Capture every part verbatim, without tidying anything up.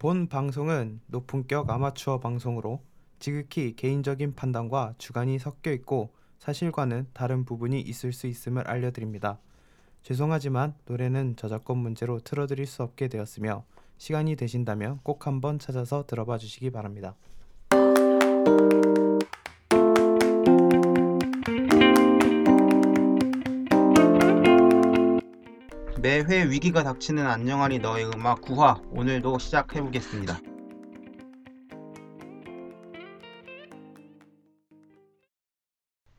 본 방송은 높은격 아마추어 방송으로 지극히 개인적인 판단과 주관이 섞여 있고 사실과는 다른 부분이 있을 수 있음을 알려드립니다. 죄송하지만 노래는 저작권 문제로 틀어드릴 수 없게 되었으며 시간이 되신다면 꼭 한번 찾아서 들어봐 주시기 바랍니다. 매회 위기가 닥치는 안녕하니 너의 음악 구 화 오늘도 시작해보겠습니다.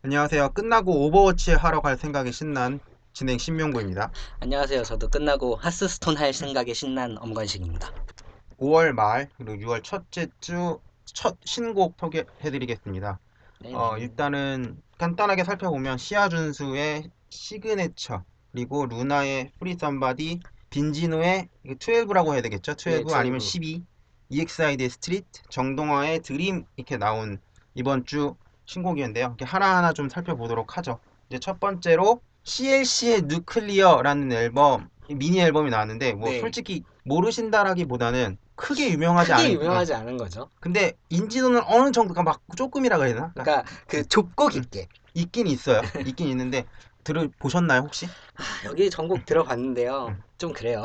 안녕하세요. 끝나고 오버워치 하러 갈 생각이 신난 진행 신명구입니다. 안녕하세요. 저도 끝나고 하스스톤 할 생각이 신난 엄건식입니다. 오월 말 그리고 유월 첫째 주 첫 신곡 소개해드리겠습니다. 어, 일단은 간단하게 살펴보면 시아준수의 시그네처 그리고 루나의 프리 썸바디, 빈지노의 십이라고 해야 되겠죠? 십이, 네, 아니면 십이, 이엑스아이디의 스트리트, 정동화의 드림 이렇게 나온 이번 주 신곡이었는데요. 이렇게 하나하나 좀 살펴보도록 하죠. 이제 첫 번째로 씨엘씨의 뉴클리어라는 앨범, 미니 앨범이 나왔는데 뭐 네. 솔직히 모르신다라기보다는 크게 유명하지 않은 크게 유명하지 않은 거죠. 근데 인지도는 어느 정도가 막 조금이라고 해야 되나? 그러니까, 그러니까 그 좁고 깊게 있긴 있어요. 있긴 있는데 들어 보셨나요 혹시? 아, 여기 전곡 들어봤는데요. 응. 좀 그래요.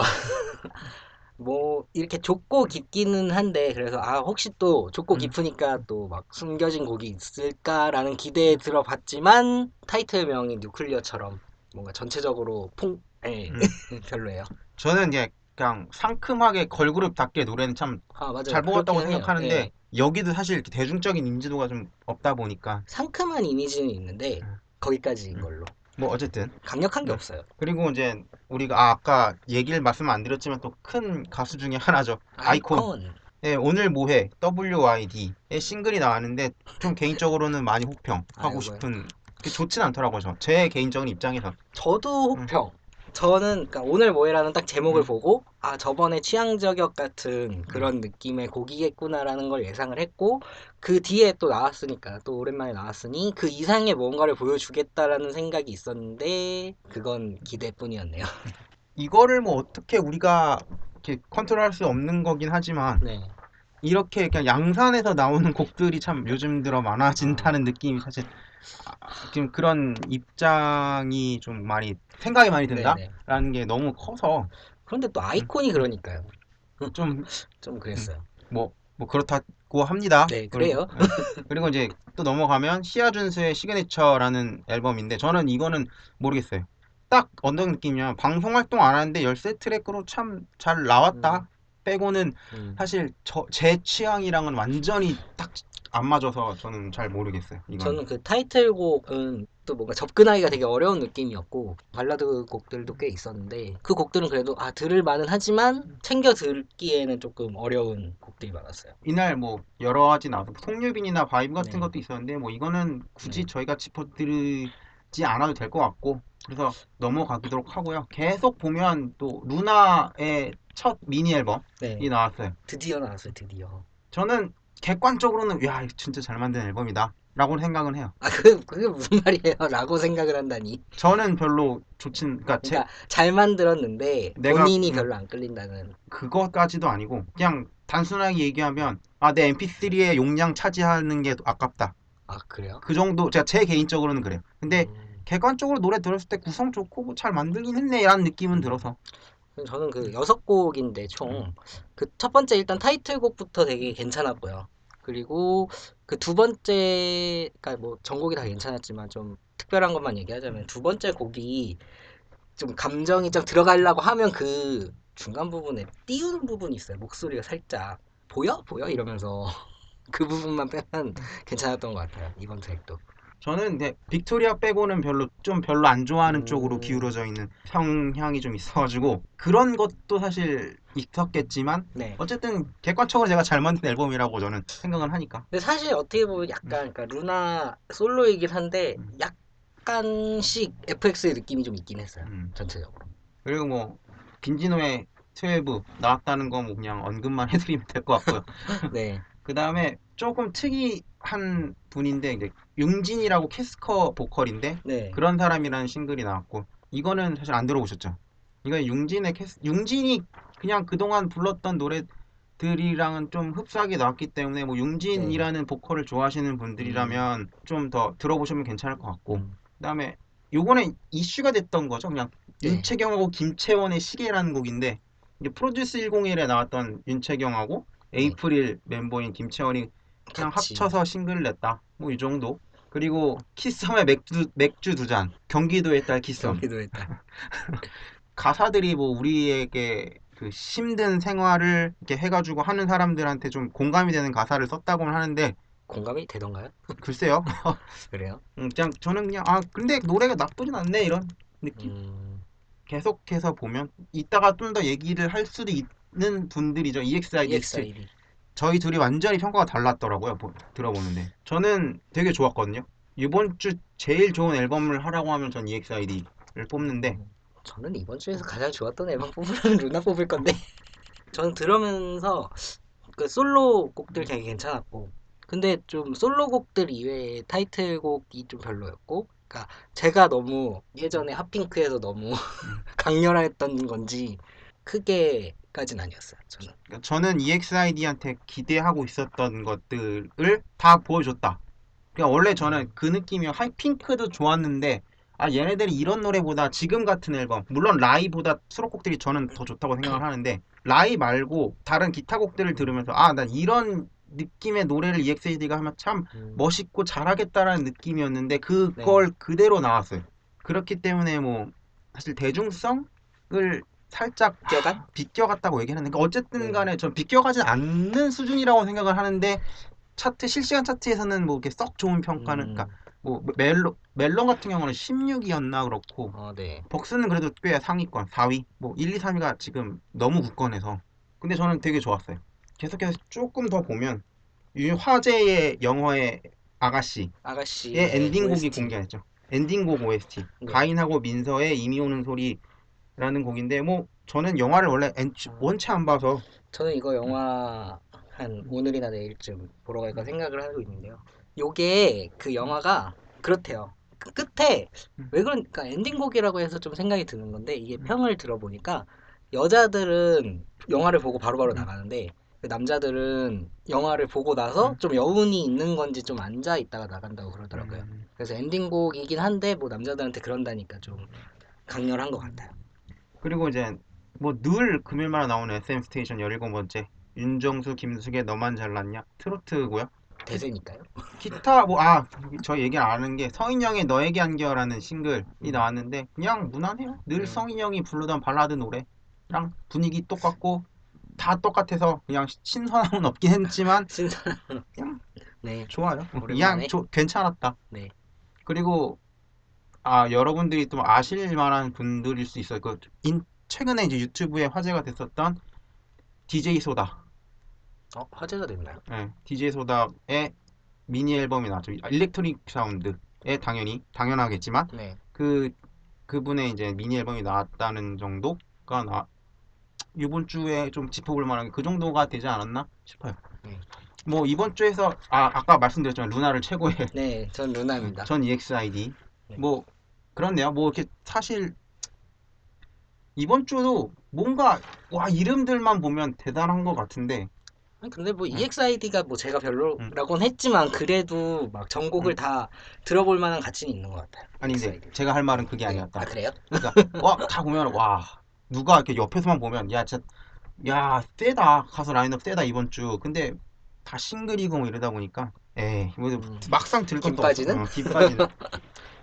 뭐 이렇게 좁고 깊기는 한데 그래서 아 혹시 또 좁고 깊으니까 응. 또 막 숨겨진 곡이 있을까라는 기대에 들어봤지만 타이틀명이 뉴클리어처럼 뭔가 전체적으로 퐁 네. 응. 별로예요. 저는 이제 그냥 상큼하게 걸그룹답게 노래는 참 잘 아, 먹었다고 생각하는데 네. 여기도 사실 이렇게 대중적인 인지도가 좀 없다 보니까 상큼한 이미지는 있는데 응. 거기까지인 응. 걸로. 뭐 어쨌든 강력한 게 네. 없어요. 그리고 이제 우리가 아, 아까 얘기를 말씀 안 드렸지만 또 큰 가수 중에 하나죠. 아이콘. 아이콘. 네, 오늘 뭐해 더블유아이디의 싱글이 나왔는데 좀 개인적으로는 많이 혹평하고 아이고야. 싶은 그게 좋진 않더라고요. 저. 제 개인적인 입장에서. 저도 혹평. 응. 저는 그러니까 오늘 뭐해라는 딱 제목을 응. 보고 아 저번에 취향저격 같은 그런 응. 느낌의 곡이겠구나라는 걸 예상을 했고 그 뒤에 또 나왔으니까 또 오랜만에 나왔으니 그 이상의 뭔가를 보여주겠다라는 생각이 있었는데 그건 기대뿐이었네요. 이거를 뭐 어떻게 우리가 이렇게 컨트롤할 수 없는 거긴 하지만 네. 이렇게 그냥 양산에서 나오는 곡들이 참 요즘 들어 많아진다는 아. 느낌이 사실 아, 지금 그런 입장이 좀 많이 생각이 많이 든다라는 게 너무 커서 그런데 또 아이콘이 음. 그러니까요. 좀 좀 그랬어요. 뭐, 뭐 그렇다고 합니다. 네, 그래요. 그리고, 그리고 이제 또 넘어가면 시아준수의 시그네처라는 앨범인데 저는 이거는 모르겠어요. 딱 어떤 느낌이냐면 방송 활동 안 하는데 십삼 트랙으로 참 잘 나왔다 음. 빼고는 음. 사실 저, 제 취향이랑은 완전히 딱 안 맞아서 저는 잘 모르겠어요. 이건. 저는 그 타이틀곡은 또 뭔가 접근하기가 되게 어려운 느낌이었고 발라드 곡들도 꽤 있었는데 그 곡들은 그래도 아 들을 만은 하지만 챙겨 듣기에는 조금 어려운 곡들이 많았어요. 이날 뭐 여러 가지 나도 통유빈이나 바이브 같은 네. 것도 있었는데 뭐 이거는 굳이 네. 저희가 짚어드리지 않아도 될 것 같고 그래서 넘어가도록 하고요. 계속 보면 또 루나의 첫 미니 앨범이 네. 나왔어요. 드디어 나왔어요. 드디어. 저는 객관적으로는 야 진짜 잘 만든 앨범이다 라고 생각은 해요. 아 그, 그게 무슨 말이에요? 라고 생각을 한다니. 저는 별로 좋진 그러니까, 그러니까 제, 잘 만들었는데 내가, 본인이 별로 안 끌린다는 그것까지도 아니고 그냥 단순하게 얘기하면 아 내 엠피쓰리의 용량 차지하는 게 아깝다. 아 그래요? 그 정도 제가 제 개인적으로는 그래요. 근데 음... 객관적으로 노래 들었을 때 구성 좋고 뭐 잘 만들긴 했네 라는 느낌은 들어서 저는 그 여섯 곡인데 총 그 첫 번째 일단 타이틀곡부터 되게 괜찮았고요. 그리고 그 두 번째 그러니까 뭐 전곡이 다 괜찮았지만 좀 특별한 것만 얘기하자면 두 번째 곡이 좀 감정이 좀 들어가려고 하면 그 중간 부분에 띄우는 부분이 있어요. 목소리가 살짝 보여? 보여? 이러면서 그 부분만 빼면 괜찮았던 것 같아요. 이번 트랙도. 저는 근데 빅토리아 빼고는 별로 좀 별로 안 좋아하는 음... 쪽으로 기울어져 있는 성향이 좀 있어가지고 그런 것도 사실 있었겠지만 네. 어쨌든 객관적으로 제가 잘 만든 앨범이라고 저는 생각은 하니까. 근데 사실 어떻게 보면 약간 음. 그러니까 루나 솔로이긴 한데 약간씩 에프엑스의 느낌이 좀 있긴 했어요. 음. 전체적으로. 그리고 뭐 빈지노의 십이 나왔다는 건 뭐 그냥 언급만 해드리면 될 것 같고요. 네. 그 다음에 조금 특이한 분인데 이제 융진이라고 캐스커 보컬인데 네. 그런 사람이라는 싱글이 나왔고 이거는 사실 안 들어보셨죠? 이건 융진의 캐스 융진이 그냥 그동안 불렀던 노래 들이랑은 좀 흡사하게 나왔기 때문에 뭐 융진이라는 음. 보컬을 좋아하시는 분들이라면 음. 좀 더 들어보시면 괜찮을 것 같고 음. 그다음에 요번에 이슈가 됐던 거죠. 그냥 네. 윤채경하고 김채원의 시계라는 곡인데 이제 프로듀스 백일에 나왔던 윤채경하고 네. 에이프릴 멤버인 김채원이 그냥 같이. 합쳐서 싱글을 냈다. 뭐 이 정도. 그리고 키썸의 맥주 맥주 두 잔. 경기도의 딸 키썸. 경기도의 딸. 가사들이 뭐 우리에게 그 힘든 생활을 이렇게 해가지고 하는 사람들한테 좀 공감이 되는 가사를 썼다고는 하는데 공감이 되던가요? 글쎄요. 그래요? 그냥 저는 그냥 아 근데 노래가 나쁘진 않네 이런 느낌. 음... 계속해서 보면 이따가 좀 더 얘기를 할 수도 있는 분들이죠. 이엑스아이디. 이엑스아이디. 저희 둘이 완전히 평가가 달랐더라고요. 들어보는데 저는 되게 좋았거든요. 이번 주 제일 좋은 앨범을 하라고 하면 전 이엑스아이디를 뽑는데. 저는 이번 주에서 가장 좋았던 앨범 뽑으라면 루나 뽑을 건데 저는 들으면서 그 솔로 곡들 되게 괜찮았고 근데 좀 솔로 곡들 이외에 타이틀곡이 좀 별로였고 그러니까 제가 너무 예전에 핫핑크에서 너무 강렬했던 건지 크게까지는 아니었어요. 저는 저는 이엑스아이디한테 기대하고 있었던 것들을 다 보여줬다. 그러니까 원래 저는 그 느낌이 핫핑크도 좋았는데 아 얘네들이 이런 노래보다 지금 같은 앨범 물론 라이보다 수록곡들이 저는 더 좋다고 생각을 하는데 라이 말고 다른 기타곡들을 들으면서 아 난 이런 느낌의 노래를 이엑스아이디가 하면 참 음. 멋있고 잘하겠다라는 느낌이었는데 그걸 네. 그대로 나왔어요. 그렇기 때문에 뭐 사실 대중성을 살짝 하, 비껴갔다고 얘기하는데 그러니까 어쨌든 간에 네. 전 비껴가진 않는 수준이라고 생각을 하는데 차트 실시간 차트에서는 뭐 이렇게 썩 좋은 평가는 음. 그러니까 뭐 멜로, 멜론 같은 경우는 십육위였나 그렇고 아, 네. 벅스는 그래도 꽤 상위권 사위 뭐 일, 이, 삼위가 지금 너무 굳건해서 근데 저는 되게 좋았어요. 계속해서 조금 더 보면 이 화제의 영화의 아가씨의 아가씨, 엔딩곡이 오에스티. 공개했죠. 엔딩곡 오에스티 네. 가인하고 민서의 이미 오는 소리라는 곡인데 뭐 저는 영화를 원래 엔치, 원체 안 봐서 저는 이거 영화 한 오늘이나 내일쯤 보러 갈까 생각을 하고 있는데요. 요게 그 영화가 그렇대요. 그 끝에 왜 그러니까 엔딩곡이라고 해서 좀 생각이 드는 건데 이게 평을 들어보니까 여자들은 영화를 보고 바로바로 나가는데 남자들은 영화를 보고 나서 좀 여운이 있는 건지 좀 앉아 있다가 나간다고 그러더라고요. 그래서 엔딩곡이긴 한데 뭐 남자들한테 그런다니까 좀 강렬한 것 같아요. 그리고 이제 뭐 늘 금요일마다 나오는 에스엠 스테이션 열일곱 번째 윤정수 김숙의 너만 잘났냐 트로트고요. 대세니까요. 기타 뭐 아 저 얘기 안 하는 게 성인영의 너에게 안겨라는 싱글이 나왔는데 그냥 무난해요. 늘 네. 성인영이 부르던 발라드 노래랑 분위기 똑같고 다 똑같아서 그냥 신선함은 없긴 했지만 신선함은 그냥 네 좋아요. 그냥 괜찮았다. 네. 그리고 아 여러분들이 또 아실 만한 분들일 수 있어요. 그 인, 최근에 이제 유튜브에 화제가 됐었던 디제이 소다. 어? 화제가 됐나요? 네, 디제이 소다의 미니 앨범이 나왔죠. 일렉트릭 사운드에 당연히 당연하겠지만 네. 그 그분의 이제 미니 앨범이 나왔다는 정도가 나 이번 주에 좀 짚어볼 만한 게 그 정도가 되지 않았나 싶어요. 네. 뭐 이번 주에서 아 아까 말씀드렸지만 루나를 최고의 네, 전 루나입니다. 전 이엑스아이디 네. 뭐 그렇네요. 뭐 이렇게 사실 이번 주도 뭔가 와 이름들만 보면 대단한 것 같은데. 근데 뭐 응. 이엑스아이디가 뭐 제가 별로라고는 응. 했지만 그래도 막 전곡을 응. 다 들어볼 만한 가치는 있는 것 같아요. 아니 근데 제가 할 말은 그게 아니었다. 네. 아 그래요? 그러니까 와 다 보면 와 누가 이렇게 옆에서만 보면 야 진짜 야 세다 가수 라인업 세다 이번 주 근데 다 싱글이고 뭐 이러다 보니까 에이 뭐 음. 막상 들 것도 없어. 김빠지는?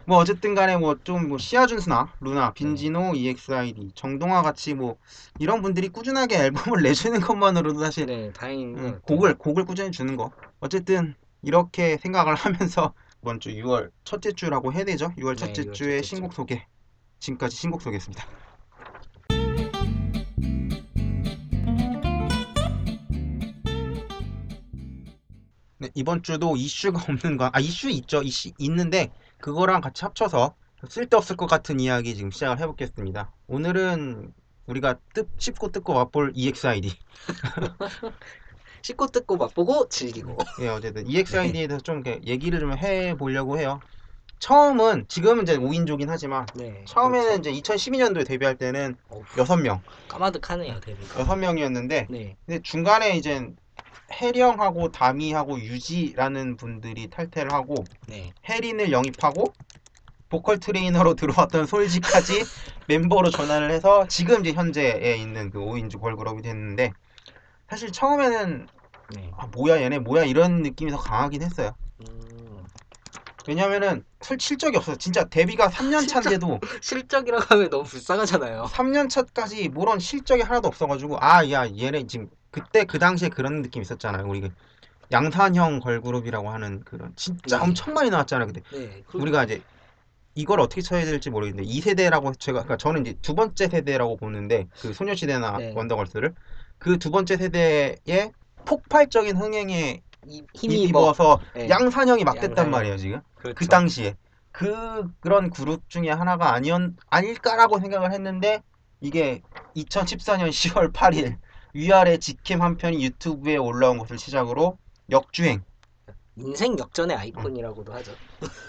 뭐 어쨌든 간에 뭐 좀 뭐 시아준스나 루나, 빈지노, 네. 이엑스아이디, 정동화 같이 뭐 이런 분들이 꾸준하게 앨범을 내주는 것만으로도 사실 네, 다행인 음, 곡을 곡을 꾸준히 주는 거 어쨌든 이렇게 생각을 하면서 이번 주 유월 첫째 주라고 해야 되죠? 유월 첫째 네, 주의 유월 첫째 신곡 주. 소개 지금까지 신곡 소개였습니다. 네, 이번 주도 이슈가 없는 거 아 이슈 있죠? 이슈 있는데 그거랑 같이 합쳐서 쓸데없을 것 같은 이야기 지금 시작을 해보겠습니다. 오늘은 우리가 뜯, 씹고 뜯고 맛볼 이엑스아이디 씹고 뜯고 맛보고 즐기고 예, 어쨌든 이엑스아이디에 대해서 좀 얘기를 좀 해보려고 해요. 처음은 지금은 이제 오인조긴 하지만 네, 처음에는 그렇죠. 이제 이천십이 년도에 데뷔할 때는 어후, 여섯 명 까마득하네요 데뷔가. 여섯 명이었는데 네. 근데 중간에 이제 해령하고 다미하고 유지라는 분들이 탈퇴를 하고 네. 해린을 영입하고 보컬 트레이너로 들어왔던 솔지까지 멤버로 전환을 해서 지금 이제 현재에 있는 그 오인조 걸그룹이 됐는데 사실 처음에는 네. 아 뭐야 얘네 뭐야 이런 느낌이 더 강하긴 했어요. 음. 왜냐면은 술 실적이 없어요. 진짜 데뷔가 삼 년 차인데도 실적이라고 하면 너무 불쌍하잖아요. 삼 년 차까지 뭐런 실적이 하나도 없어가지고 아 야 얘네 지금 그때 그 당시에 그런 느낌 있었잖아요. 우리 양산형 걸그룹이라고 하는 그런 진짜 네. 엄청 많이 나왔잖아요 그때. 네, 우리가 이제 이걸 어떻게 쳐야 될지 모르겠는데 이 세대라고 제가 그러니까 저는 이제 두 번째 세대라고 보는데 그 소녀시대나 네. 원더걸스를 그 두 번째 세대의 폭발적인 흥행에 힘입어서 네. 양산형이 막 됐단 양산형. 말이에요 지금. 그렇죠. 그 당시에 그 그런 그룹 중에 하나가 아니었 아닐까라고 생각을 했는데 이게 이천십사 년 시월 팔 일 위아래 지킴 한 편이 유튜브에 올라온 것을 시작으로 역주행. 인생 역전의 아이콘이라고도 하죠.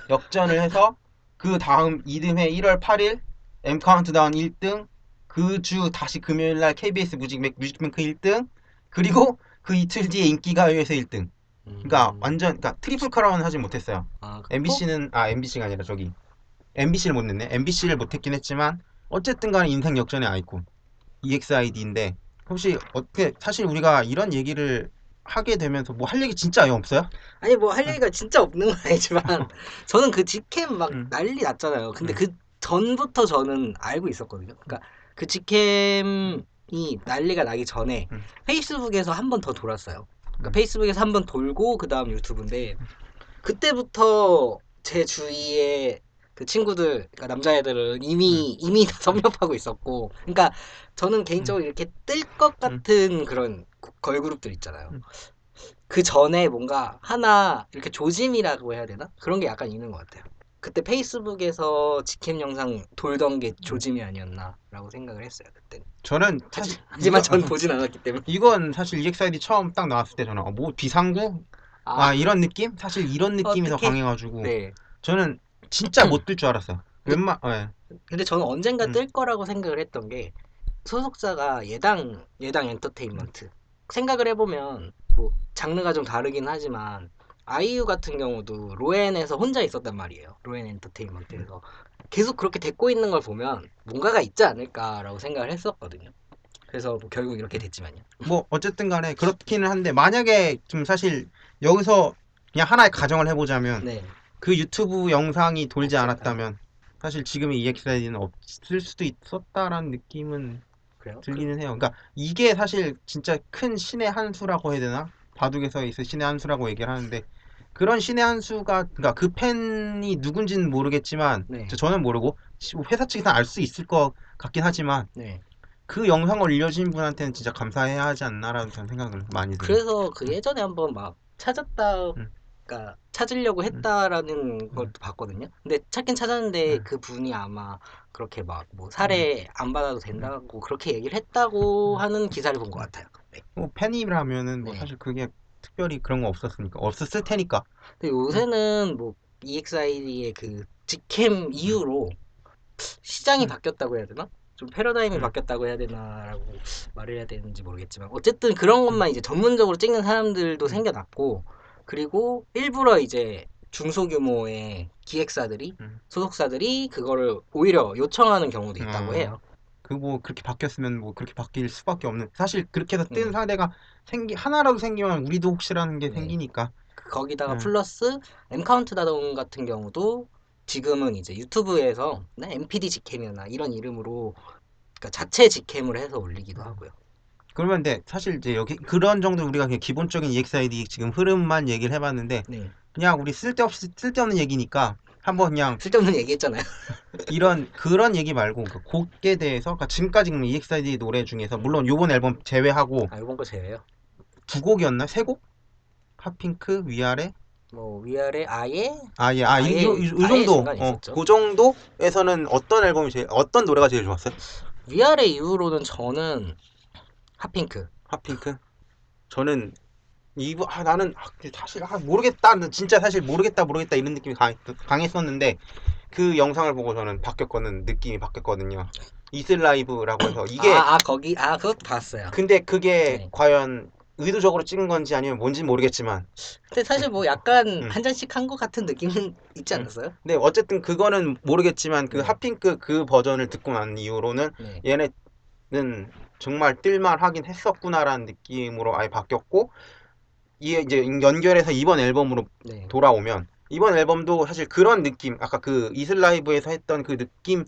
역전을 해서 그 다음 이듬해 일월 팔 일 엠카운트다운 일 등, 그 주 다시 금요일날 케이비에스 뮤직뱅크 일 등, 그리고 그 이틀 뒤에 인기가요에서 일 등. 그러니까 완전 그러니까 트리플 크라운은 하지 못했어요. 아, 엠비씨는 아 엠비씨가 아니라 저기 엠비씨를 못 냈네. 엠비씨를 못했긴 했지만 어쨌든 간에 인생 역전의 아이콘 이엑스아이디인데 혹시 어떻게 사실 우리가 이런 얘기를 하게 되면서 뭐 할 얘기 진짜 아예 없어요? 아니 뭐 할 얘기가 진짜 없는 건 아니지만 저는 그 직캠 막 음. 난리 났잖아요. 근데 음. 그 전부터 저는 알고 있었거든요. 그러니까 그 직캠이 난리가 나기 전에 음. 페이스북에서 한 번 더 돌았어요. 그러니까 음. 페이스북에서 한 번 돌고 그 다음 유튜브인데 그때부터 제 주위에 그 친구들, 그러니까 남자애들은 이미 음. 이미 다 섭렵하고 있었고, 그러니까 저는 개인적으로 음. 이렇게 뜰 것 같은 음. 그런 걸그룹들 있잖아요. 음. 그 전에 뭔가 하나 이렇게 조짐이라고 해야 되나? 그런 게 약간 있는 것 같아요. 그때 페이스북에서 직캠 영상 돌던 게 조짐이 아니었나라고 생각을 했어요 그때. 저는 사실 하지만 전 보진 않았기 때문에. 이건 사실 이엑스아이디 처음 딱 나왔을 때 저는 어, 뭐 비상구? 아. 아 이런 느낌? 사실 이런 느낌이 더 강해가지고. 네. 저는 진짜 못 뜰 줄 알았어. 웬만. 네. 근데 저는 언젠가 음. 뜰 거라고 생각을 했던 게 소속사가 예당 예당 엔터테인먼트. 생각을 해보면 뭐 장르가 좀 다르긴 하지만 아이유 같은 경우도 로엔에서 혼자 있었단 말이에요. 로엔 엔터테인먼트에서 계속 그렇게 데리고 있는 걸 보면 뭔가가 있지 않을까라고 생각을 했었거든요. 그래서 뭐 결국 이렇게 됐지만요. 뭐 어쨌든 간에 그렇기는 한데 만약에 좀 사실 여기서 그냥 하나의 가정을 해보자면 네. 그 유튜브 영상이 돌지 않았다면 사실 지금의 이엑스아이디는 없을 수도 있었다라는 느낌은 그래요? 들리는 해요. 그러니까 이게 사실 진짜 큰 신의 한 수라고 해야 되나? 바둑에서 있어 신의 한 수라고 얘기를 하는데 그런 신의 한 수가 그러니까 그 팬이 누군지는 모르겠지만 네. 저는 모르고 회사 측에서 알 수 있을 것 같긴 하지만 네. 그 영상을 올려준 분한테는 진짜 감사해야 하지 않나라는 생각을 많이 들어요. 그래서 그 예전에 한번 막 찾았다. 응. 그러니까 찾으려고 했다라는 음. 걸 봤거든요. 근데 찾긴 찾았는데 음. 그 분이 아마 그렇게 막 뭐 사례 음. 안 받아도 된다고 그렇게 얘기를 했다고 음. 하는 기사를 본 것 같아요. 네. 뭐 팬이라면은 뭐 네. 사실 그게 특별히 그런 거 없었으니까 없었을 테니까. 근데 요새는 음. 뭐 이엑스아이디의 그 직캠 이후로 시장이 음. 바뀌었다고 해야 되나? 좀 패러다임이 음. 바뀌었다고 해야 되나라고 말을 해야 되는지 모르겠지만 어쨌든 그런 것만 이제 전문적으로 찍는 사람들도 생겨났고. 그리고 일부러 이제 중소규모의 기획사들이 음. 소속사들이 그거를 오히려 요청하는 경우도 있다고 음. 해요. 그 뭐 그렇게 바뀌었으면 뭐 그렇게 바뀔 수밖에 없는 사실 그렇게 해서 뜬 음. 사례가 생기 하나라도 생기면 우리도 혹시라는 게 네. 생기니까 거기다가 음. 플러스 엠카운트다운 같은 경우도 지금은 이제 유튜브에서 엠피디 직캠이나 이런 이름으로 그러니까 자체 직캠을 해서 올리기도 하고요. 그러면 근데 사실 이제 여기 그런 정도 우리가 그냥 기본적인 이엑스아이디 지금 흐름만 얘기를 해봤는데 네. 그냥 우리 쓸데없이 쓸데없는 얘기니까 한번 그냥 쓸데없는 얘기했잖아요. 이런 그런 얘기 말고 그 곡에 대해서 그러니까 지금까지 이엑스아이디 노래 중에서 물론 요번 앨범 제외하고 아 요번 거 제외요? 두 곡이었나? 세 곡? 핫핑크 위아래? 뭐 위아래 아예? 아예 아 이 정도 어, 그 정도에서는 어떤 앨범이 제일 어떤 노래가 제일 좋았어요? 위아래 이후로는 저는 핫핑크. 핫핑크? 저는 이분 아 나는 아, 사실 아 모르겠다 진짜 사실 모르겠다 모르겠다 이런 느낌이 강, 강했었는데 그 영상을 보고 저는 바뀌었거든 느낌이 바뀌었거든요. 이슬라이브라고 해서 이게 아, 아 거기 아 그거 봤어요. 근데 그게 네. 과연 의도적으로 찍은 건지 아니면 뭔지 모르겠지만 근데 사실 뭐 약간 음. 한 잔씩 한 것 같은 느낌은 있지 않았어요? 네 어쨌든 그거는 모르겠지만 그 네. 핫핑크 그 버전을 듣고 난 이후로는 네. 얘네는 정말 뛸만 하긴 했었구나라는 느낌으로 아예 바뀌었고 이게 이제 연결해서 이번 앨범으로 네. 돌아오면 이번 앨범도 사실 그런 느낌 아까 그 이슬라이브에서 했던 그 느낌의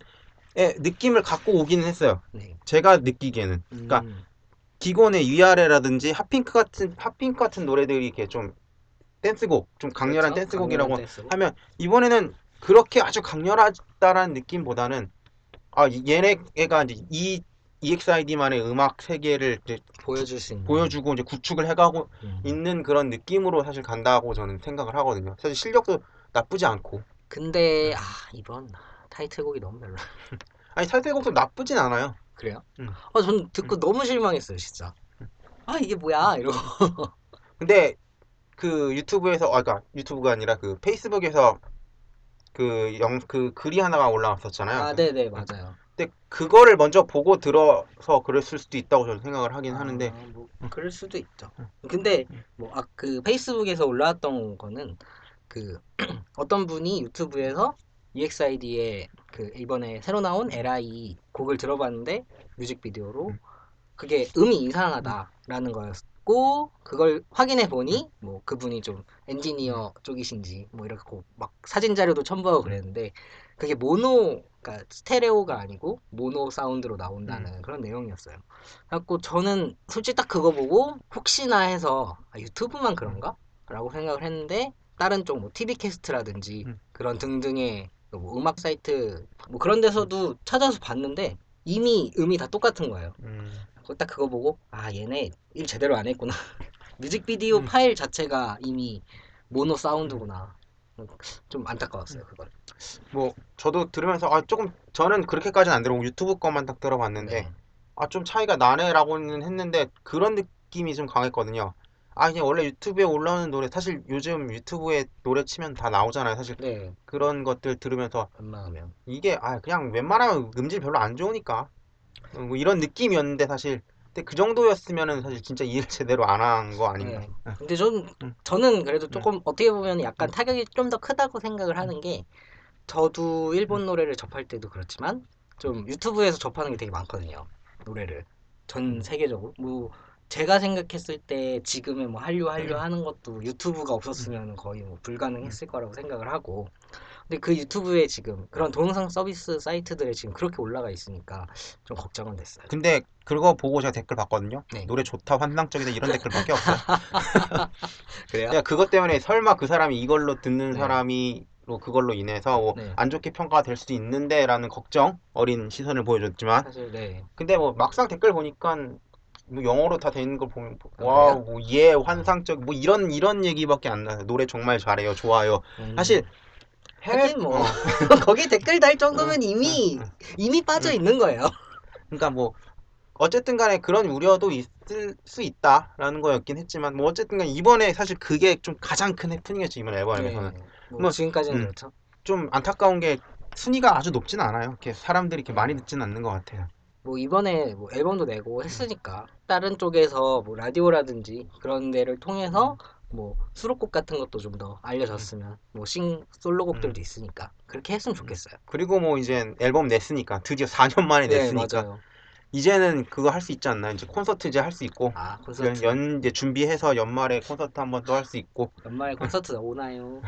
느낌을 갖고 오기는 했어요. 네. 제가 느끼기에는 음. 그러니까 기존의 위아래라든지 핫핑크 같은 핫핑크 같은 노래들이 이렇게 좀 댄스곡 좀 강렬한 그렇죠? 댄스곡이라고 강렬한 댄스곡? 하면 이번에는 그렇게 아주 강렬하다라는 느낌보다는 아 얘네가 이제 이 이엑스아이디만의 음악 세계를 이제 보여줄 수 있는. 보여주고 이제 구축을 해가고 음. 있는 그런 느낌으로 사실 간다고 저는 생각을 하거든요. 사실 실력도 나쁘지 않고. 근데 음. 아 이번 타이틀곡이 너무 별로. 아니 타이틀곡도 나쁘진 않아요. 그래요? 음. 아 전 듣고 음. 너무 실망했어요 진짜. 아 이게 뭐야 이러고. 근데 그 유튜브에서 아까 그러니까 유튜브가 아니라 그 페이스북에서 그 영 그 글이 하나가 올라왔었잖아요. 아 네네 맞아요. 근데 그거를 먼저 보고 들어서 그랬을 수도 있다고 저는 생각을 하긴 아, 하는데 뭐 그럴 수도 있죠. 근데 뭐 아 그 페이스북에서 올라왔던 거는 그 어떤 분이 유튜브에서 이엑스아이디의 그 이번에 새로 나온 엘아이 곡을 들어봤는데 뮤직비디오로 그게 음이 이상하다라는 거였고 그걸 확인해 보니 뭐 그분이 좀 엔지니어 쪽이신지 뭐 이렇게 막 사진 자료도 첨부하고 그랬는데 그게 모노 그러니까 스테레오가 아니고 모노 사운드로 나온다는 음. 그런 내용이었어요. 그래서 저는 솔직히 딱 그거 보고 혹시나 해서 아, 유튜브만 그런가? 라고 생각을 했는데 다른 쪽 뭐 티비캐스트라든지 음. 그런 등등의 뭐 음악 사이트 뭐 그런 데서도 찾아서 봤는데 이미 음이 다 똑같은 거예요. 음. 딱 그거 보고 아 얘네 일 제대로 안 했구나. 뮤직비디오 음. 파일 자체가 이미 모노 사운드구나. 좀 안타까웠어요 그걸. 뭐 저도 들으면서 아 조금 저는 그렇게까지는 안 들어보고 유튜브 것만 딱 들어봤는데 네. 아 좀 차이가 나네라고는 했는데 그런 느낌이 좀 강했거든요. 아 그냥 원래 유튜브에 올라오는 노래 사실 요즘 유튜브에 노래 치면 다 나오잖아요 사실. 네. 그런 것들 들으면서 웬만하면 이게 아 그냥 웬만하면 음질 별로 안 좋으니까 뭐 이런 느낌이었는데 사실 근데 그 정도였으면은 사실 진짜 이해를 제대로 안 한 거 아닌가. 네. 근데 전, 응. 저는 그래도 조금 응. 어떻게 보면 약간 타격이 좀 더 크다고 생각을 하는 게 저도 일본 노래를 접할 때도 그렇지만 좀 유튜브에서 접하는 게 되게 많거든요. 노래를 전 세계적으로 뭐 제가 생각했을 때 지금의 뭐 한류 한류 하는 것도 유튜브가 없었으면 거의 뭐 불가능했을 거라고 생각을 하고 근데 그 유튜브에 지금 그런 동영상 서비스 사이트들에 지금 그렇게 올라가 있으니까 좀 걱정은 됐어요. 근데 그거 보고 제가 댓글 봤거든요. 네. 노래 좋다 환상적이다 이런 댓글밖에 없어요. 그래요? 그냥 그것 때문에 설마 그 사람이 이걸로 듣는 네. 사람이 그걸로 인해서 뭐 네. 안 좋게 평가될 수도 있는데 라는 걱정 어린 시선을 보여줬지만 사실 네. 근데 뭐 막상 댓글 보니까 뭐 영어로 다 돼 있는 걸 보면 와우 뭐 예 환상적 뭐 이런 이런 얘기밖에 안 나요. 노래 정말 잘해요 좋아요. 음. 사실 해외 뭐 거기 댓글 달 정도면 이미 이미 빠져 있는 거예요. 그러니까 뭐 어쨌든 간에 그런 우려도 있을 수 있다라는 거였긴 했지만 뭐 어쨌든 간에 이번에 사실 그게 좀 가장 큰 해프닝이었죠 이번 앨범에서는. 네. 뭐, 뭐 지금까지는 음, 그렇죠. 좀 안타까운 게 순위가 아주 높진 않아요. 이렇게 사람들이 이렇게 많이 듣진 않는 것 같아요. 뭐 이번에 뭐 앨범도 내고 했으니까 다른 쪽에서 뭐 라디오라든지 그런 데를 통해서 뭐 수록곡 같은 것도 좀 더 알려졌으면 뭐 싱 솔로곡들도 있으니까 그렇게 했으면 좋겠어요. 그리고 뭐 이제 앨범 냈으니까 드디어 사 년 만에 냈으니까 네, 이제는 그거 할 수 있지 않나. 이제 콘서트 이제 할 수 있고 아, 콘서트. 연, 연 이제 준비해서 연말에 콘서트 한 번 더 할 수 있고 연말에 콘서트 오나요?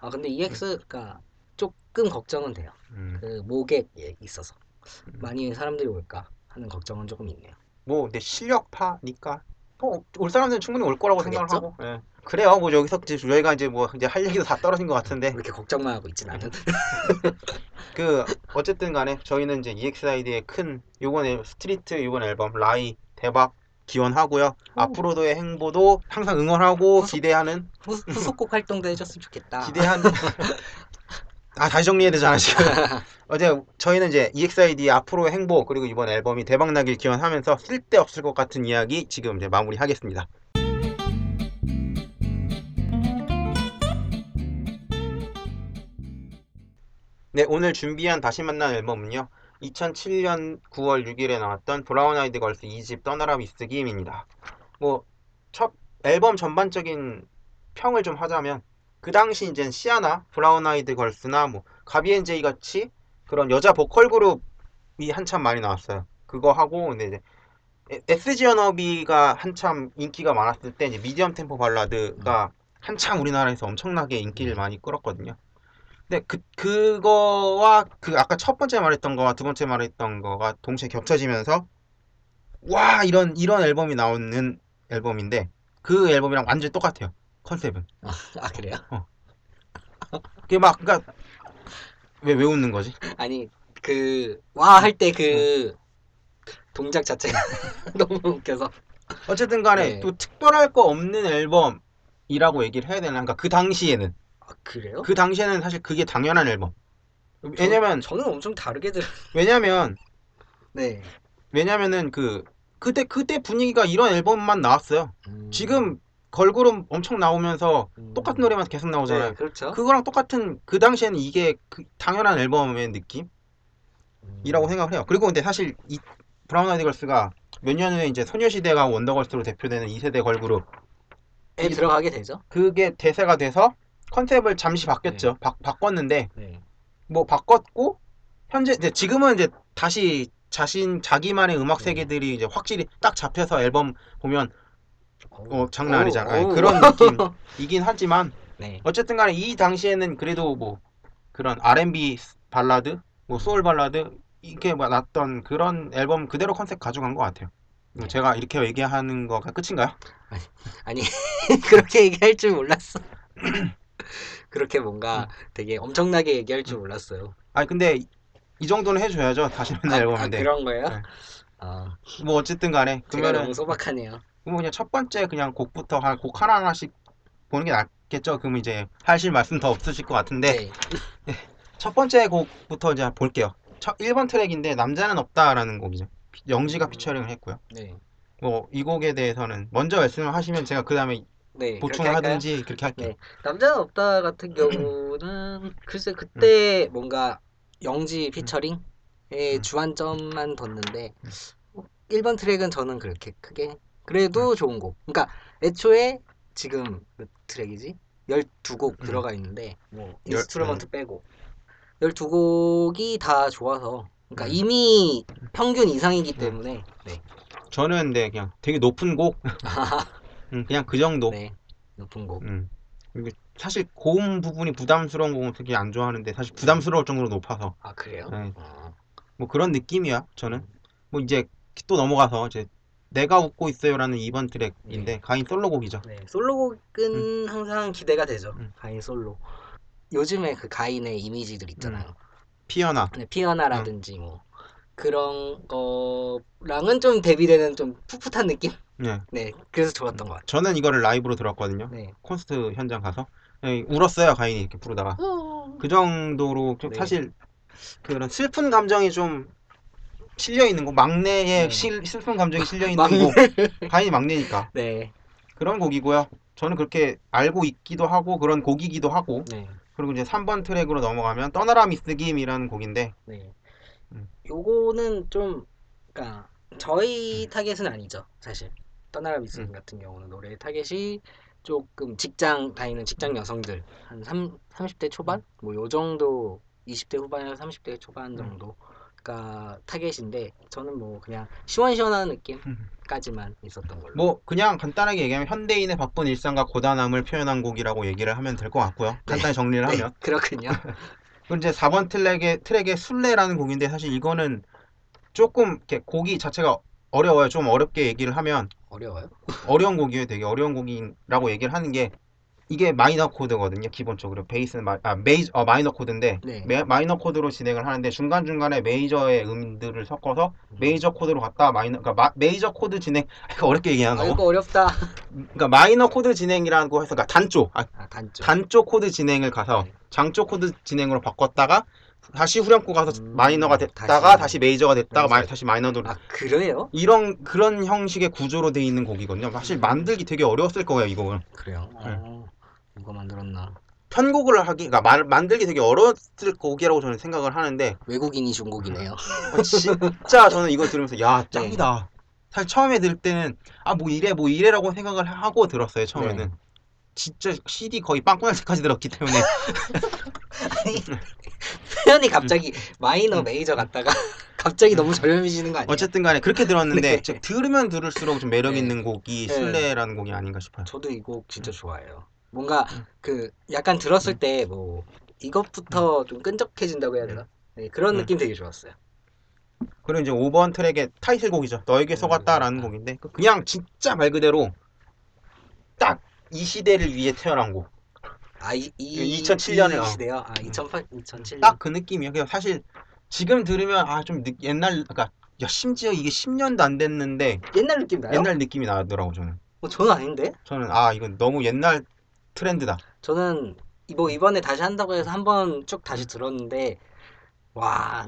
아 근데 이엑스가 조금 걱정은 돼요. 음. 그 모객에 있어서. 많이 사람들이 올까 하는 걱정은 조금 있네요. 뭐 근데 실력파니까 뭐 올 사람들은 충분히 올 거라고 그랬죠? 생각을 하고. 예. 그래요. 뭐 여기서 이제 저희가 이제 뭐 이제 할 얘기도 다 떨어진 것 같은데. 이렇게 걱정만 하고 있진 않은. 그 어쨌든간에 저희는 이제 이엑스아이디의 큰 이번에 스트리트 이번 앨범 라이 대박 기원하고요. 오. 앞으로도의 행보도 항상 응원하고 후속, 기대하는 후, 후속곡 활동도 해줬으면 좋겠다. 기대하는. 아 다시 정리해야 되잖아 지금. 어제 저희는 이제 이엑스아이디 앞으로의 행보 그리고 이번 앨범이 대박나길 기원하면서 쓸데없을 것 같은 이야기 지금 이제 마무리하겠습니다. 네, 오늘 준비한 다시 만난 앨범은요, 이천칠년 구월 육일에 나왔던 브라운 아이드 걸스 이집 떠나라 미스김입니다. 뭐 첫 앨범 전반적인 평을 좀 하자면, 그 당시 이제 시아나, 브라운 아이드 걸스나 뭐 가비앤제이 같이 그런 여자 보컬 그룹이 한참 많이 나왔어요. 그거 하고 이제 에스지 연어비가 한참 인기가 많았을 때 이제 미디엄 템포 발라드가 한참 우리나라에서 엄청나게 인기를 많이 끌었거든요. 근데 그, 그거와 그 아까 첫 번째 말했던 거와 두 번째 말했던 거가 동시에 겹쳐지면서 와 이런 이런 앨범이 나오는 앨범인데, 그 앨범이랑 완전 똑같아요, 컨셉은. 아, 아 그래요? 어. 그게 막 그러니까 왜 왜 웃는 거지? 아니 그 와 할 때 그 동작 자체가 너무 웃겨서. 어쨌든 간에 네. 또 특별할 거 없는 앨범이라고 얘기를 해야 되나? 그러니까 그 당시에는. 아 그래요? 그 당시에는 사실 그게 당연한 앨범. 왜냐면 저, 저는 엄청 다르게 들. 왜냐면 네. 왜냐면은 그 그때 그때 분위기가 이런 앨범만 나왔어요. 음... 지금 걸그룹 엄청 나오면서 음... 똑같은 노래만 계속 나오잖아요. 네, 그렇죠. 그거랑 똑같은 그 당시에는 이게 그 당연한 앨범의 느낌이라고 음... 생각을 해요. 그리고 근데 사실 이 브라운 아이드 걸스가 몇 년 후에 이제 소녀시대가 원더걸스로 대표되는 이 세대 걸그룹에 들어가게 되죠. 그게 대세가 돼서 컨셉을 잠시 바뀌었죠. 네. 바, 바꿨는데 네. 뭐 바꿨고 현재 이제 지금은 이제 다시 자신 자기만의 음악 세계들이 이제 확실히 딱 잡혀서 앨범 보면 어, 장난 아니잖아요. 그런 느낌이긴 하지만 네. 어쨌든 간에 이 당시에는 그래도 뭐 그런 알앤비 발라드, 뭐 소울 발라드 이렇게 났던 그런 앨범 그대로 컨셉 가져간 것 같아요. 네. 제가 이렇게 얘기하는 거가 끝인가요? 아니, 아니 그렇게 얘기할 줄 몰랐어. 그렇게 뭔가 음. 되게 엄청나게 얘기할 줄 몰랐어요. 아니 근데 이 정도는 해줘야죠. 다시 만날 아, 앨범인데. 아, 그런 거예요? 네. 아. 뭐 어쨌든 간에 제가 너무 소박하네요. 그럼 그냥 첫 번째 그냥 곡부터 한 곡 하나 하나씩 보는 게 낫겠죠. 그럼 이제 하실 말씀 더 없으실 것 같은데 네. 첫 번째 곡부터 이제 볼게요. 첫 일 번 트랙인데 남자는 없다라는 곡이죠. 영지가 피처링을 했고요. 네. 뭐 이 곡에 대해서는 먼저 말씀을 하시면 제가 그 다음에 네, 보충을 하든지 그렇게 할게요. 네. 남자는 없다 같은 경우는 글쎄 그때 음. 뭔가 영지 피처링의 음. 주안점만 뒀는데 음. 일 번 트랙은 저는 그렇게 크게 그래도 음. 좋은 곡. 그러니까 애초에 지금 몇 트랙이지? 열두 곡 음. 들어가 있는데 뭐 인스트루먼트 음. 빼고 열두 곡이 다 좋아서 그러니까 음. 이미 평균 이상이기 때문에 네. 저는 근데 그냥 되게 높은 곡 음, 그냥 그 정도. 네, 높은 곡. 음. 사실 고음 부분이 부담스러운 곡은 되게 안 좋아하는데 사실 부담스러울 정도로 높아서. 아 그래요? 네. 아. 뭐 그런 느낌이야 저는. 뭐 이제 또 넘어가서 이제 내가 웃고 있어요라는 이 번 트랙인데 네. 가인 솔로곡이죠. 네, 솔로곡은 음. 항상 기대가 되죠. 음. 가인 솔로. 요즘에 그 가인의 이미지들 있잖아요. 음. 피어나. 네, 피어나라든지 음. 뭐 그런 거랑은 좀 대비되는 좀 풋풋한 느낌. 네. 네, 그래서 좋았던 것 같아요. 저는 이거를 라이브로 들었거든요. 네. 콘서트 현장 가서 울었어요. 가인이 이렇게 부르다가 그 정도로 좀 네. 사실 그런 슬픈 감정이 좀 실려 있는 곡, 막내의 네. 실, 슬픈 감정이 실려 있는 곡, 가인이 막내니까 네. 그런 곡이고요. 저는 그렇게 알고 있기도 하고 그런 곡이기도 하고 네. 그리고 이제 삼 번 트랙으로 넘어가면 떠나라 미스김이라는 곡인데 네. 음. 요거는 좀 그러니까 저희 음. 타겟은 아니죠 사실. 떠나라 미스김 음. 같은 경우는 노래의 타겟이 조금 직장 다니는 직장 여성들 한 삼십 대 초반? 뭐 요 정도 이십 대 후반에서 삼십 대 초반 정도가 음. 타겟인데 저는 뭐 그냥 시원시원한 느낌까지만 있었던 걸로. 뭐 그냥 간단하게 얘기하면 현대인의 바쁜 일상과 고단함을 표현한 곡이라고 얘기를 하면 될 것 같고요. 네. 간단히 정리를 하면. 네. 그렇군요. 그리고 이제 사 번 트랙의, 트랙의 술래라는 곡인데 사실 이거는 조금 이렇게 곡이 자체가 어려워요. 좀 어렵게 얘기를 하면 어려워요? 어려운 곡이에요. 되게 어려운 곡이라고 얘기를 하는 게 이게 마이너 코드거든요. 기본적으로 베이스는 마, 아, 메이저, 어, 마이너 코드인데 네. 메, 마이너 코드로 진행을 하는데 중간중간에 메이저의 음들을 섞어서 메이저 코드로 갔다 마이너 그러니까 마, 메이저 코드 진행 이거 어렵게 얘기하는 거고. 이거 어렵다. 그러니까 마이너 코드 진행이라고 해서 그러니까 단조, 아, 아, 단조 단조 코드 진행을 가서 네. 장조 코드 진행으로 바꿨다가 다시 후렴구 가서 음, 마이너가 됐다가 다시, 다시 메이저가 됐다가 마이, 다시 마이너로. 아 그래요? 이런 그런 형식의 구조로 돼 있는 곡이거든요. 사실 만들기 되게 어려웠을 거예요 이거는. 그래요? 네. 어, 누가 만들었나? 편곡을 하기, 그러니까 말, 만들기 되게 어려웠을 곡이라고 저는 생각을 하는데 외국인이 중국이네요. 진짜 저는 이거 들으면서 야 짱이다. 네. 사실 처음에 들 때는 아 뭐 이래 뭐 이래라고 생각을 하고 들었어요. 처음에는. 네. 진짜 씨디 거의 빵꾸날 때까지 들었기 때문에. 아니, 표현이 갑자기 마이너 메이저 갔다가 갑자기 너무 저렴해지는 거 아니에요? 어쨌든 간에 그렇게 들었는데 네. 들으면 들을수록 좀 매력 있는 네. 곡이 신뢰라는 네. 곡이 아닌가 싶어요. 저도 이 곡 진짜 좋아해요. 뭔가 그 약간 들었을 응. 때 뭐 이것부터 응. 좀 끈적해진다고 해야 되나? 네, 그런 응. 느낌 되게 좋았어요. 그리고 이제 오 번 트랙의 타이틀곡이죠. 너에게 속았다라는 곡인데 그냥 진짜 말 그대로 딱 이 시대를 위해 태어난 곡. 아, 이, 이, 이천칠 년에 이 시대요? 아, 이천팔, 이천칠 년. 딱 그 느낌이야. 그냥 사실 지금 들으면 아 좀 옛날, 그러니까 야, 심지어 이게 십 년도 안 됐는데 옛날 느낌 나요? 옛날 느낌이 나더라고 저는. 어, 저는 아닌데? 저는 아 이건 너무 옛날 트렌드다. 저는 뭐 이번에 다시 한다고 해서 한번 쭉 다시 들었는데 와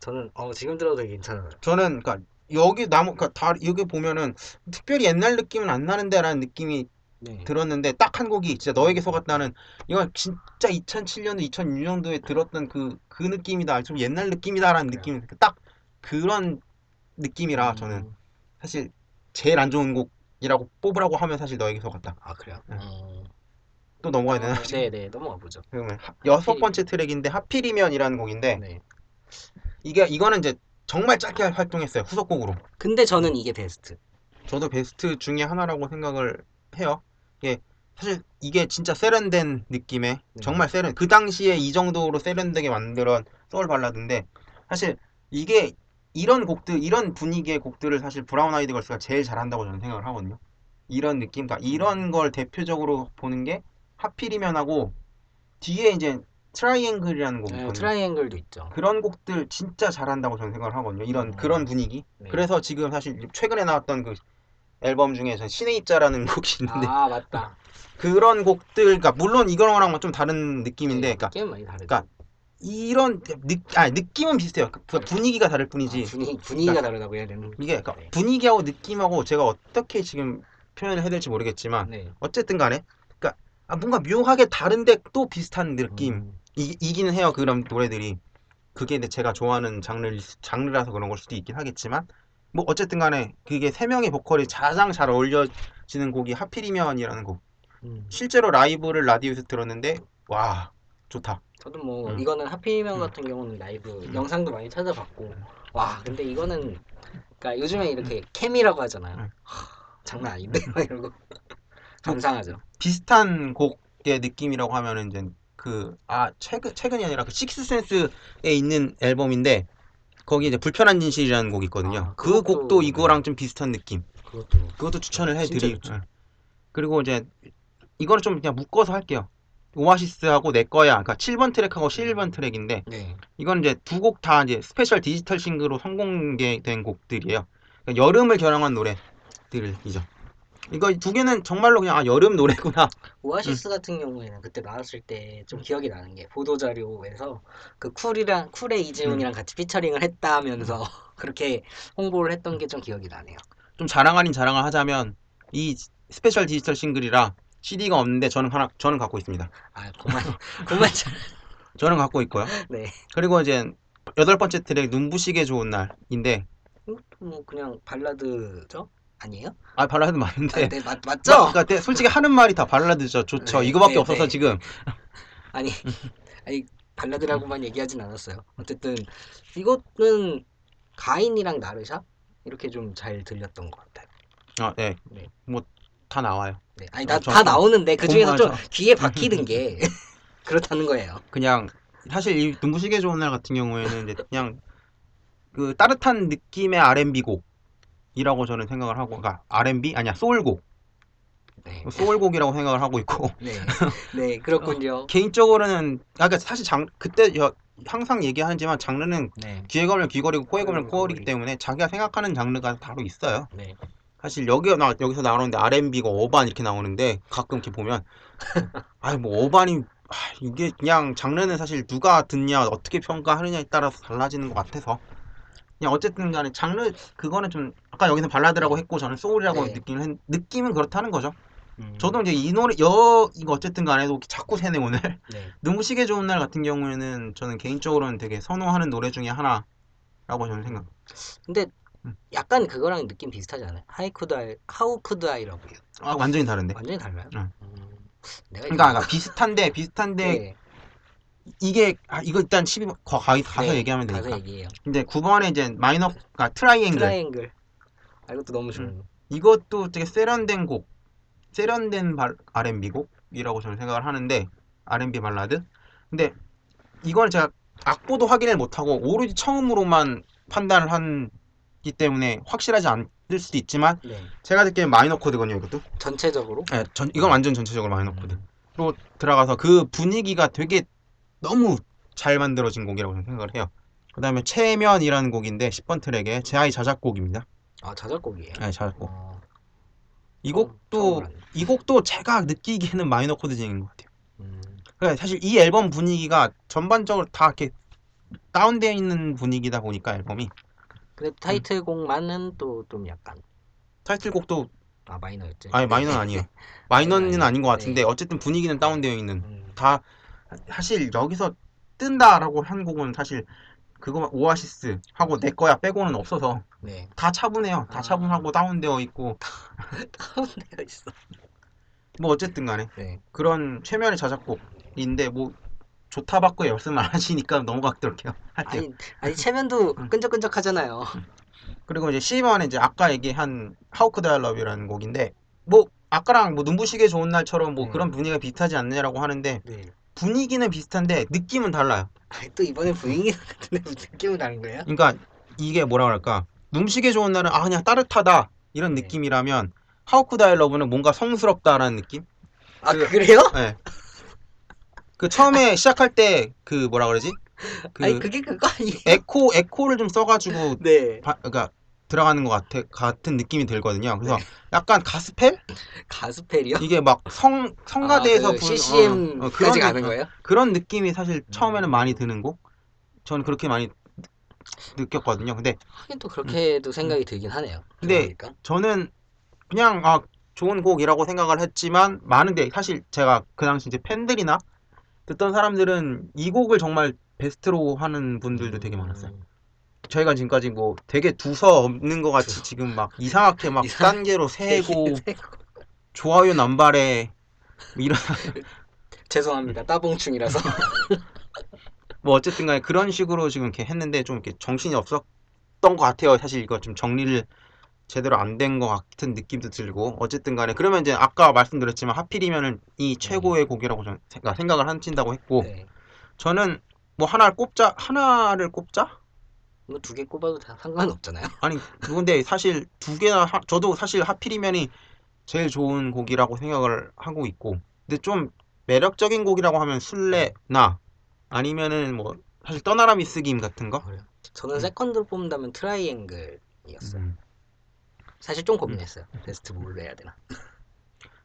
저는 어 지금 들어도 되게 괜찮아요. 저는 그러니까 여기 나무 그러니까 다 여기 보면은 특별히 옛날 느낌은 안 나는데라는 느낌이 네. 들었는데 딱 한 곡이 진짜 너에게 속았다는 이건 진짜 이천칠 년도 이천육 년도에 들었던 그, 그 느낌이다. 좀 옛날 느낌이다라는 네. 느낌 딱 그런 느낌이라 음. 저는 사실 제일 안 좋은 곡 이라고 뽑으라고 하면 사실 너에게 속았다. 아 그래요? 네. 음... 또 넘어가야 되나? 어, 네네 넘어가 보죠. 그러면 하, 여섯 번째 트랙인데 하필이면이라는 곡인데 네. 이게 이거는 이제 정말 짧게 활동했어요 후속곡으로. 근데 저는 이게 베스트. 저도 베스트 중에 하나라고 생각을 해요. 이게 사실 이게 진짜 세련된 느낌의 네. 정말 세련. 그 당시에 이 정도로 세련되게 만들어 소울 발라드인데 사실 이게 이런 곡들, 이런 분위기의 곡들을 사실 브라운 아이드 걸스가 제일 잘한다고 저는 생각을 하거든요. 이런 느낌, 그러니까 이런 걸 대표적으로 보는 게 하필이면 하고 뒤에 이제 트라이앵글이라는 곡 있거든요. 네, 트라이앵글도 있죠. 그런 곡들 진짜 잘한다고 저는 생각을 하거든요. 이런 음. 그런 분위기. 네. 그래서 지금 사실 최근에 나왔던 그 앨범 중에 전 신의 입자라는 곡이 있는데 아 맞다. 그런 곡들, 그러니까 물론 이거랑은 좀 다른 느낌인데, 네, 그러니까, 많이 다르죠. 그러니까 이런 느, 아, 느낌은 비슷해요. 그 분위기가 다를 뿐이지. 아, 분위, 분위기가 그러니까, 다르다고 해야 되는. 이게 그러니까 네. 분위기하고 느낌하고 제가 어떻게 지금 표현을 해야 될지 모르겠지만 네. 어쨌든 간에 그러니까 아, 뭔가 묘하게 다른데 또 비슷한 느낌 음. 이, 이기는 해요. 그런 노래들이. 그게 근데 제가 좋아하는 장르, 장르라서 그런 걸 수도 있긴 하겠지만 뭐 어쨌든 간에 그게 세 명의 보컬이 가장 잘 어울려지는 곡이 하필이면이라는 곡. 음. 실제로 라이브를 라디오에서 들었는데 와 좋다. 저도 뭐 음. 이거는 하필이면 같은 경우는 라이브 음. 영상도 많이 찾아봤고 와 근데 이거는 그러니까 요즘에 이렇게 캠이라고 하잖아요. 음. 하, 장난 아닌데 막 이러고 감상하죠. 비슷한 곡의 느낌이라고 하면은 이제 그 아 최근 최근이 아니라 그 식스센스에 있는 앨범인데 거기 이제 불편한 진실이라는 곡이 있거든요. 아, 그 곡도 이거랑 네. 좀 비슷한 느낌. 그것도 그것도 추천을 해드리고 네. 그리고 이제 이거는 좀 그냥 묶어서 할게요. 오아시스하고 내 거야. 그러니까 칠 번 트랙하고 십일 번 트랙인데 네. 이건 이제 두 곡 다 이제 스페셜 디지털 싱글로 선공개된 곡들이에요. 그러니까 여름을 겨냥한 노래들이죠. 이거 두 개는 정말로 그냥 아 여름 노래구나. 오아시스 응. 같은 경우에는 그때 나왔을 때 좀 기억이 나는 게 보도 자료에서 그 쿨이랑 쿨의 이지훈이랑 응. 같이 피처링을 했다면서 그렇게 홍보를 했던 게 좀 기억이 나네요. 좀 자랑 아닌 자랑을 하자면 이 스페셜 디지털 싱글이라 씨디가 없는데 저는 하나 저는 갖고 있습니다. 아, 고만 고만 저는 갖고 있고요. 네. 그리고 이제 여덟 번째 트랙 눈부시게 좋은 날인데 뭐 그냥 발라드죠? 아니에요? 아, 발라드 맞는데. 아, 네, 맞, 맞죠? 마, 그러니까 솔직히 하는 말이 다 발라드죠. 좋죠. 네, 이거밖에 네, 없어서 네. 지금. 아니. 아니, 발라드라고만 얘기하진 않았어요. 어쨌든 이것은 가인이랑 나르샤 이렇게 좀 잘 들렸던 것 같아요. 아, 네. 네. 뭐 다 나와요. 네, 아니 나 다 나오는데 그 중에서 좀 귀에 박히는 게 그렇다는 거예요. 그냥 사실 이 눈부시게 좋은 날 같은 경우에는 이제 그냥 그 따뜻한 느낌의 알앤비 곡이라고 저는 생각을 하고, 그러니까 알앤비 아니야 소울곡, 네. 소울곡이라고 생각을 하고 있고. 네, 네 그렇군요. 어, 개인적으로는 아까 그러니까 사실 장 그때 여, 항상 얘기하지만 장르는 네. 귀에 걸면 귀걸이고 코에 걸면 코걸이기 때문에 자기가 생각하는 장르가 따로 있어요. 네. 사실 여기 나 여기서 나오는데 알앤비가 어반 이렇게 나오는데 가끔 이렇게 보면 아이 뭐 어반이 아, 이게 그냥 장르는 사실 누가 듣냐 어떻게 평가하느냐에 따라서 달라지는 것 같아서 그냥 어쨌든 간에 장르 그거는 좀 아까 여기서 발라드라고 했고 저는 소울이라고 네. 느낌을 했, 느낌은 그렇다는 거죠. 음. 저도 이제 이 노래 여 이거 어쨌든 간에도 자꾸 새네 오늘. 네. 눈부시게 좋은 날 같은 경우에는 저는 개인적으로는 되게 선호하는 노래 중에 하나라고 저는 생각. 근데 음. 약간 그거랑 느낌 비슷하지 않아요? How could I, How could I love you. 아 완전히 다른데. 완전히 달라요? 응. 음, 내가 그러니까, 그러니까 비슷한데 비슷한데. 네. 이게 아 이거 일단 십이 번 거, 가, 가서 네, 얘기하면 되니까. 가서 얘기해요. 근데 구 번에 이제 마이너 그러니까 트라이앵글. 트라이앵글. 아 이것도 너무 좋은. 음. 이것도 되게 세련된 곡, 세련된 발, 알앤비 곡이라고 저는 생각을 하는데 알앤비 발라드. 근데 이걸 제가 악보도 확인을 못하고 오로지 처음으로만 판단을 하기 때문에 확실하지 않을 수도 있지만 네. 제가 듣기엔 마이너 코드거든요 이것도. 전체적으로? 네, 전 이건 완전 전체적으로 마이너 음. 코드로 들어가서 그 분위기가 되게 너무 잘 만들어진 곡이라고 저는 생각을 해요. 그 다음에 체면이라는 곡인데 십 번 트랙에 제 아이 자작곡입니다. 아 자작곡이에요? 네 자작곡. 아... 이 곡도 어, 이 곡도 제가 느끼기에는 마이너 코드적인 것 같아요. 음... 그러니까 사실 이 앨범 분위기가 전반적으로 다 이렇게 다운되어 있는 분위기다 보니까 앨범이. 근데 타이틀곡만은 음. 또 좀 약간. 타이틀곡도 아 마이너였지? 아니 마이너는 아니에요. 마이너는 아니, 아닌 것 같은데 네. 어쨌든 분위기는 다운되어 있는 음. 다. 사실 여기서 뜬다라고 한 곡은 사실 그거 오아시스 하고 내 거야 빼고는 없어서 네. 다 차분해요. 다 아... 차분하고 다운되어 있고 다운되어 있어. 뭐 어쨌든 간에 네. 그런 최면의 자작곡인데 뭐 좋다 받고 열심히 안 하시니까 넘어가도록 해요. 아니 아니 최면도 끈적끈적하잖아요. 그리고 이제 십이 번에 이제 아까 얘기한 How Could I Love You라는 곡인데 뭐 아까랑 뭐 눈부시게 좋은 날처럼 뭐 네. 그런 분위기가 비슷하지 않느냐라고 하는데. 네. 분위기는 비슷한데 느낌은 달라요. 아니, 또 이번에 분위기는 같은데 느낌은 다른 거예요? 그러니까 이게 뭐라 그럴까? 눈시게 좋은 날은 아 그냥 따뜻하다 이런 네. 느낌이라면 How Could I Love는 뭔가 성스럽다라는 느낌? 아 그, 그래요? 네. 그 처음에 시작할 때 그 뭐라 그러지? 그 아니 그게 그거 아니에요? 에코 에코를 좀 써가지고 네. 바, 그러니까 들어가는 것 같아 같은 느낌이 들거든요. 그래서 네. 약간 가스펠? 가스펠이요? 이게 막 성 성가대에서 아, 그 부르는 씨씨엠 어, 어, 그런 가는 거예요? 그런 느낌이 사실 처음에는 음. 많이 드는 곡. 저는 그렇게 많이 느꼈거든요. 근데 하긴 또 그렇게도 음. 생각이 들긴 하네요. 근데 그러니까. 저는 그냥 아 좋은 곡이라고 생각을 했지만 많은데 사실 제가 그 당시 이제 팬들이나 듣던 사람들은 이 곡을 정말 베스트로 하는 분들도 되게 많았어요. 음. 저희가 지금까지 뭐 되게 두서 없는 것 같이 지금 막 이상하게 막 이상... 단계로 세고 좋아요 남발에 이런 죄송합니다 따봉충이라서 뭐 어쨌든 간에 그런 식으로 지금 이렇게 했는데 좀 이렇게 정신이 없었던 것 같아요. 사실 이거 좀 정리를 제대로 안 된 것 같은 느낌도 들고 어쨌든 간에 그러면 이제 아까 말씀드렸지만 하필이면은 이 최고의 네. 곡이라고 저는 생각을 한친다고 했고 네. 저는 뭐 하나를 꼽자 하나를 꼽자? 뭐 두 개 꼽아도 다 상관없잖아요. 아니 근데 사실 두 개나 하, 저도 사실 하필이면이 제일 좋은 곡이라고 생각을 하고 있고 근데 좀 매력적인 곡이라고 하면 술래나 아니면은 뭐 사실 떠나라 미스김 같은 거? 저는 음. 세컨드로 뽑는다면 트라이앵글이었어요. 음. 사실 좀 고민했어요. 음. 베스트 뭘 해야 되나.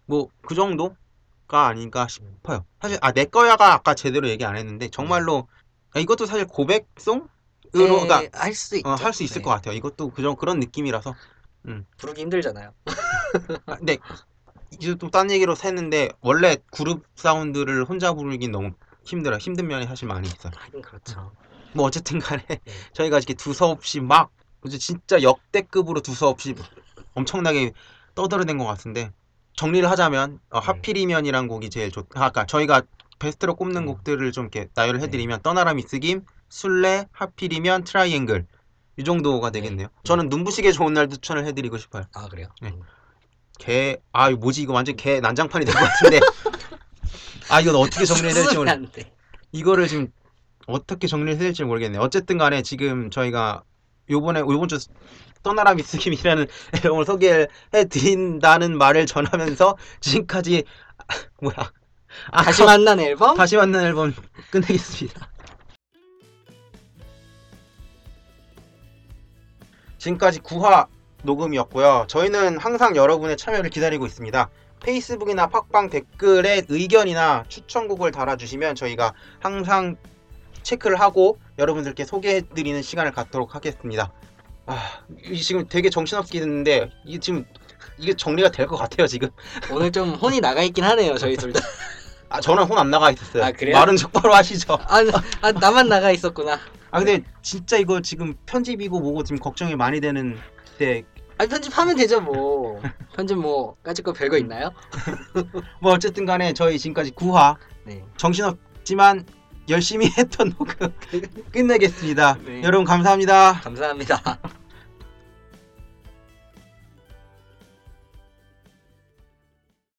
뭐 그 정도가 아닌가 싶어요. 사실 아 내 거야가 아까 제대로 얘기 안 했는데 정말로 아, 이것도 사실 고백송? 그러니까 할 수 있죠. 어, 할 수 있을 네. 것 같아요. 이것도 그런 그런 느낌이라서 음. 부르기 힘들잖아요. 근데 이제 또 딴 얘기로 샜는데 원래 그룹 사운드를 혼자 부르긴 너무 힘들어요. 힘든 면이 사실 많이 있어요. 하긴 그렇죠. 뭐 어쨌든 간에 네. 저희가 이렇게 두서없이 막 진짜 역대급으로 두서없이 엄청나게 떠들어댄 것 같은데 정리를 하자면 어, 네. 하필이면이란 곡이 제일 좋. 아까 저희가 베스트로 꼽는 음. 곡들을 좀 이렇게 나열을 해드리면 네. 떠나라 미스김, 술래, 하필이면, 트라이앵글 이 정도가 되겠네요. 네. 저는 눈부시게 좋은 날 추천을 해드리고 싶어요. 아 그래요? 네. 개, 아 이거 뭐지 이거 완전 개 난장판이 될 것 같은데 아 이건 어떻게 정리해야 될지 모르겠네. 이거를 지금 어떻게 정리해야 될지 모르겠네요. 어쨌든 간에 지금 저희가 요번에 요번 주 떠나라 미스김이라는 앨범을 소개해드린다는 말을 전하면서 지금까지 아, 뭐야 아, 다시 만난 앨범? 다시 만난 앨범 끝내겠습니다. 지금까지 구 화 녹음이었고요. 저희는 항상 여러분의 참여를 기다리고 있습니다. 페이스북이나 팟빵 댓글에 의견이나 추천곡을 달아주시면 저희가 항상 체크를 하고 여러분들께 소개해드리는 시간을 갖도록 하겠습니다. 아, 지금 되게 정신없게 됐는데 지금 이게 정리가 될 것 같아요 지금. 오늘 좀 혼이 나가 있긴 하네요 저희 둘 다. 아 저는 혼 안 나가 있었어요. 아, 그래요? 말은 적바로 하시죠. 아, 아 나만 나가 있었구나. 아 근데 네. 진짜 이거 지금 편집이고 뭐고 지금 걱정이 많이 되는 때. 아니 편집하면 되죠 뭐. 편집 뭐 까짓 거 별거 있나요? 뭐 어쨌든 간에 저희 지금까지 구 화 네. 정신없지만 열심히 했던 녹음 끝내겠습니다. 네. 여러분 감사합니다. 감사합니다.